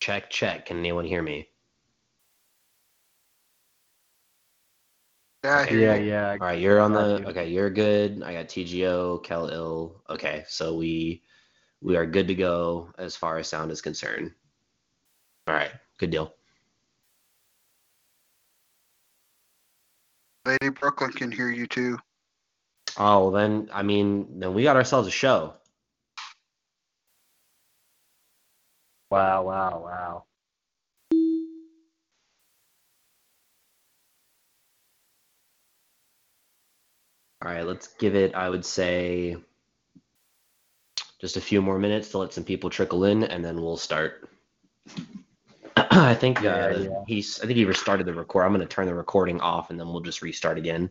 Check, check. Can anyone hear me? Yeah, okay. Yeah. All right, you're on the... Okay, you're good. I got TGO, Kel-Ill. Okay, so we are good to go as far as sound is concerned. All right, good deal. Lady Brooklyn can hear you too. Oh, then, I mean, then we got ourselves a show. Wow. All right, let's give it, I would say, just a few more minutes to let some people trickle in, and then we'll start. I think he restarted the record. I'm going to turn the recording off, and then we'll just restart again.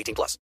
18+.